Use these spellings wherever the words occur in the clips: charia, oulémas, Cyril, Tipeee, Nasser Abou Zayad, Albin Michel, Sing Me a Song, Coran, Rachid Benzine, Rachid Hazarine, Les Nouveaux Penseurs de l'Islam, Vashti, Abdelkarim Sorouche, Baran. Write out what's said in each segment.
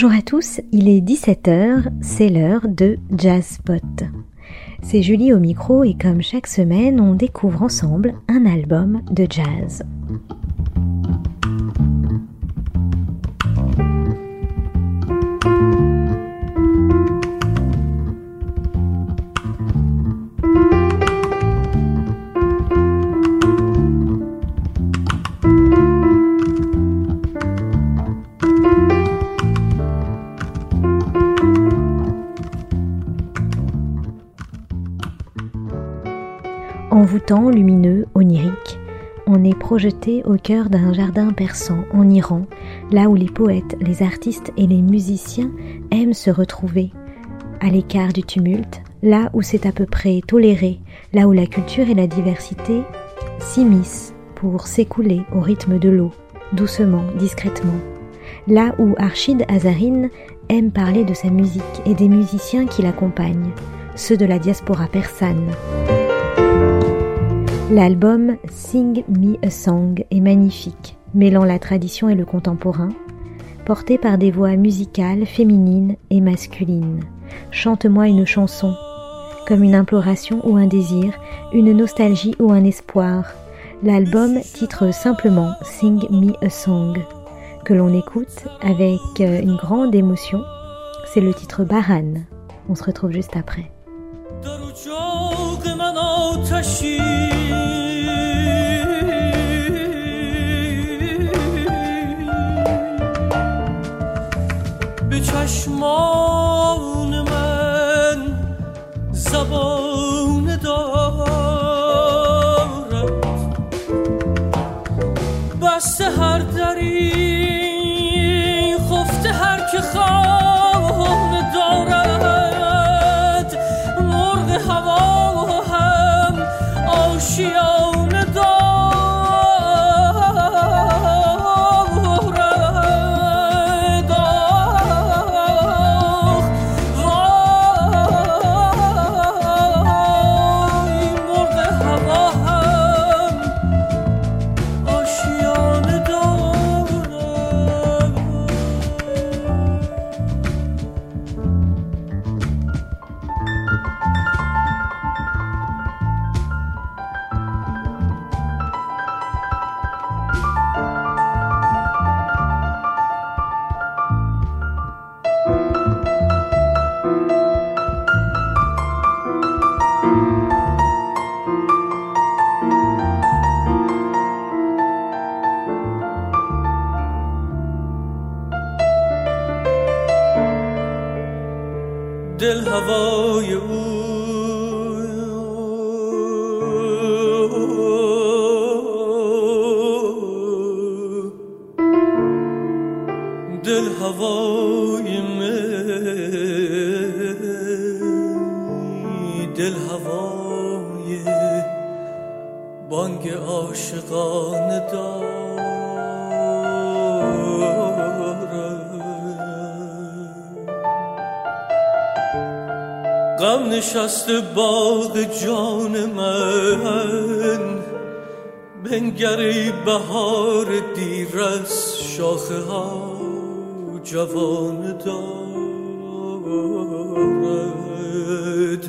Bonjour à tous, il est 17h, c'est l'heure de Jazzpot. C'est Julie au micro et comme chaque semaine, on découvre ensemble un album de jazz. Envoûtant, lumineux, onirique, on est projeté au cœur d'un jardin persan en Iran, là où les poètes, les artistes et les musiciens aiment se retrouver, à l'écart du tumulte, là où c'est à peu près toléré, là où la culture et la diversité s'immiscent pour s'écouler au rythme de l'eau, doucement, discrètement, là où Rachid Hazarine aime parler de sa musique et des musiciens qui l'accompagnent, ceux de la diaspora persane. L'album Sing Me a Song est magnifique, mêlant la tradition et le contemporain, porté par des voix musicales féminines et masculines. Chante-moi une chanson, comme une imploration ou un désir, une nostalgie ou un espoir. L'album titre simplement Sing Me a Song, que l'on écoute avec une grande émotion. C'est le titre Baran. On se retrouve juste après. به چشمان من زبان دارد بسته هر دری خفته هر که خواهد دارد مرغ هوا هم آشیانه دارد دل هوای او دل هوای من دل هوای بانگ عاشقانه دارد غم نشست باغ جان من بنگری بهار دیر از شاخه ها جوانه دارد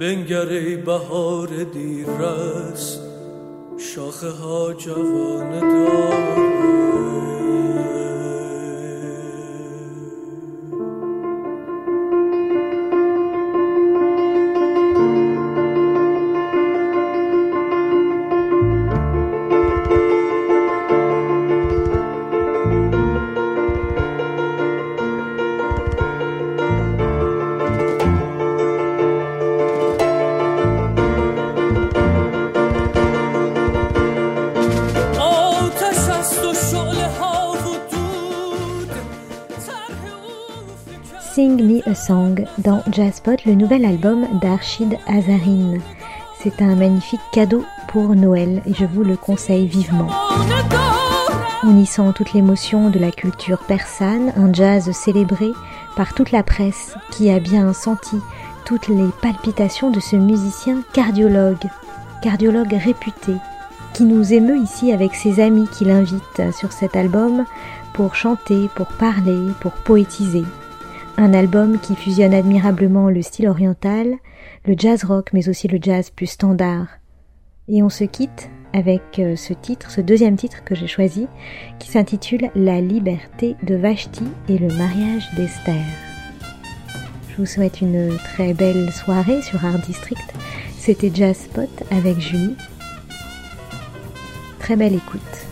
بنگری بهار دیر از شاخه ها جوانه دارد Sing Me a Song dans Jazzpot, le nouvel album d'Rachid Hazarine. C'est un magnifique cadeau pour Noël et je vous le conseille vivement. On y sent toute l'émotion de la culture persane, un jazz célébré par toute la presse qui a bien senti toutes les palpitations de ce musicien cardiologue réputé qui nous émeut ici avec ses amis qu'il invite sur cet album pour chanter, pour parler, pour poétiser. Un album qui fusionne admirablement le style oriental, le jazz rock, mais aussi le jazz plus standard. Et on se quitte avec ce titre, ce deuxième titre que j'ai choisi, qui s'intitule « La liberté de Vashti et le mariage d'Esther ». Je vous souhaite une très belle soirée sur Art District. C'était Jazz Spot avec Julie. Très belle écoute.